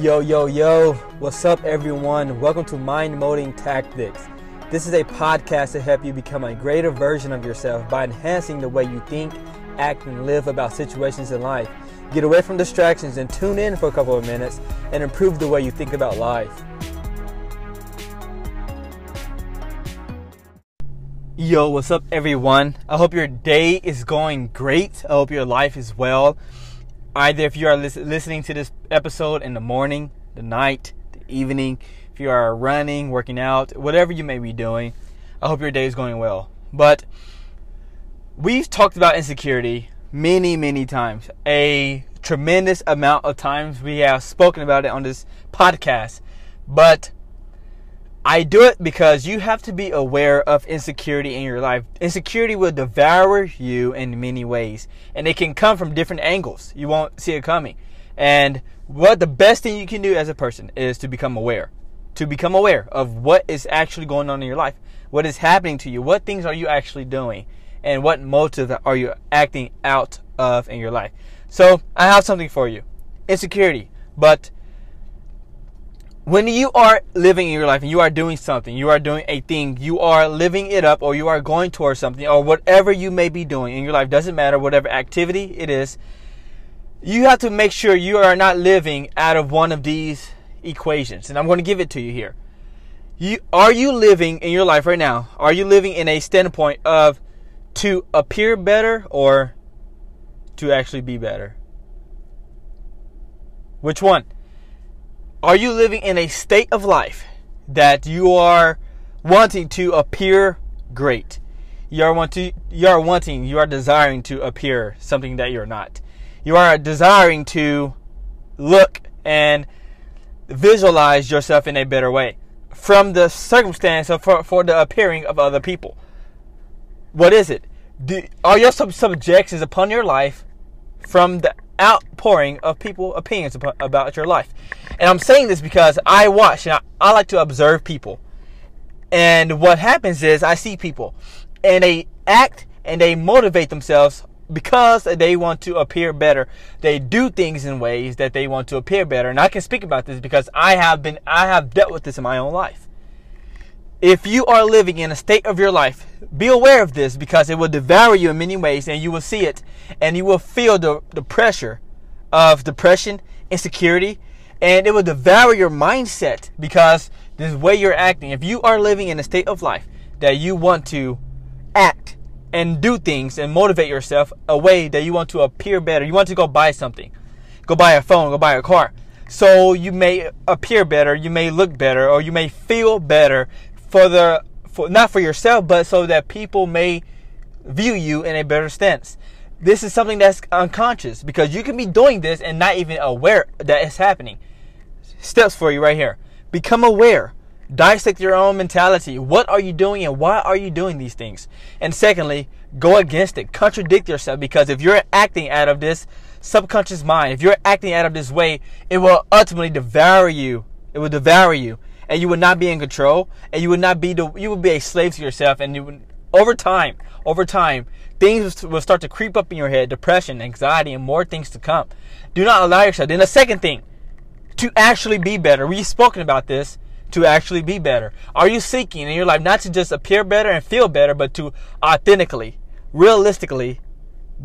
Yo, what's up everyone? Welcome to Mind Molding Tactics. This is a podcast to help you become a greater version of yourself by enhancing the way you think, act, and live about situations in life. Get away from distractions and tune in for a couple of minutes and improve the way you think about life. Yo, what's up everyone? I hope your day is going great. I hope your life is well. Either if you are listening to this episode in the morning, the night, the evening, if you are running, working out, whatever you may be doing, I hope your day is going well. But we've talked about insecurity many times. A tremendous amount of times we have spoken about it on this podcast. But I do it because you have to be aware of insecurity in your life. Insecurity will devour you in many ways, and it can come from different angles. You won't see it coming. And what the best thing you can do as a person is to become aware. To become aware of what is actually going on in your life. What is happening to you. What things are you actually doing. And what motives are you acting out of in your life. So I have something for you. Insecurity. But when you are living in your life and you are doing something, you are doing a thing, you are living it up, or you are going towards something, or whatever you may be doing in your life, doesn't matter, whatever activity it is, you have to make sure you are not living out of one of these equations. And I'm going to give it to you here. Are you living in your life right now? Are you living in a standpoint of to appear better or to actually be better? Which one? Are you living in a state of life that you are wanting to appear great? You are desiring to appear something that you're not. You are desiring to look and visualize yourself in a better way from the circumstance of for the appearing of other people. What is it? Are your subjections upon your life from the outpouring of people's opinions about your life? And I'm saying this because I watch, and I like to observe people. And what happens is I see people, and they act and they motivate themselves because they want to appear better. They do things in ways that they want to appear better. And I can speak about this because I have dealt with this in my own life. If you are living in a state of your life, be aware of this because it will devour you in many ways, and you will see it, and you will feel the pressure of depression, insecurity, and it will devour your mindset because this way you're acting. If you are living in a state of life that you want to act and do things and motivate yourself a way that you want to appear better, you want to go buy something, go buy a phone, go buy a car, so you may appear better, you may look better, or you may feel better not for yourself, but so that people may view you in a better sense. This is something that's unconscious because you can be doing this and not even aware that it's happening. Steps for you right here. Become aware. Dissect your own mentality. What are you doing and why are you doing these things? And secondly, go against it. Contradict yourself, because if you're acting out of this subconscious mind, if you're acting out of this way, it will ultimately devour you. It will devour you. And you would not be in control, and you would be a slave to yourself, and you would, over time, things will start to creep up in your head, depression, anxiety, and more things to come. Do not allow yourself. Then the second thing, to actually be better. We've spoken about this, to actually be better. Are you seeking in your life not to just appear better and feel better, but to authentically, realistically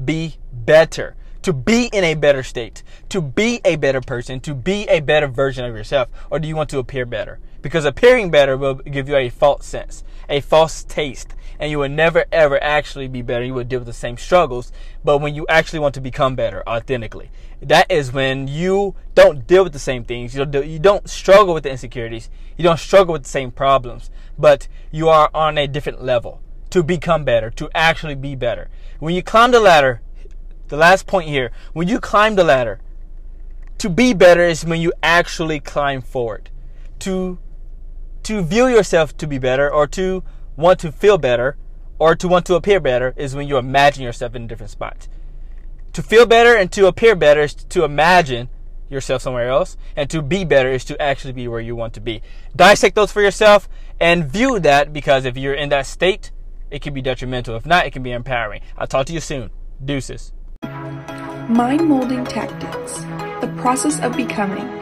be better? To be in a better state, to be a better person, to be a better version of yourself? Or do you want to appear better? Because appearing better will give you a false sense, a false taste, and you will never ever actually be better. You will deal with the same struggles, but when you actually want to become better authentically, that is when you don't deal with the same things, you don't struggle with the insecurities, you don't struggle with the same problems, but you are on a different level to become better, to actually be better. When you climb the ladder, the last point here, when you climb the ladder, to be better is when you actually climb forward. To view yourself to be better, or to want to feel better, or to want to appear better, is when you imagine yourself in a different spot. To feel better and to appear better is to imagine yourself somewhere else, and to be better is to actually be where you want to be. Dissect those for yourself and view that, because if you're in that state, it can be detrimental. If not, it can be empowering. I'll talk to you soon. Deuces. Mind Molding Tactics, the process of becoming.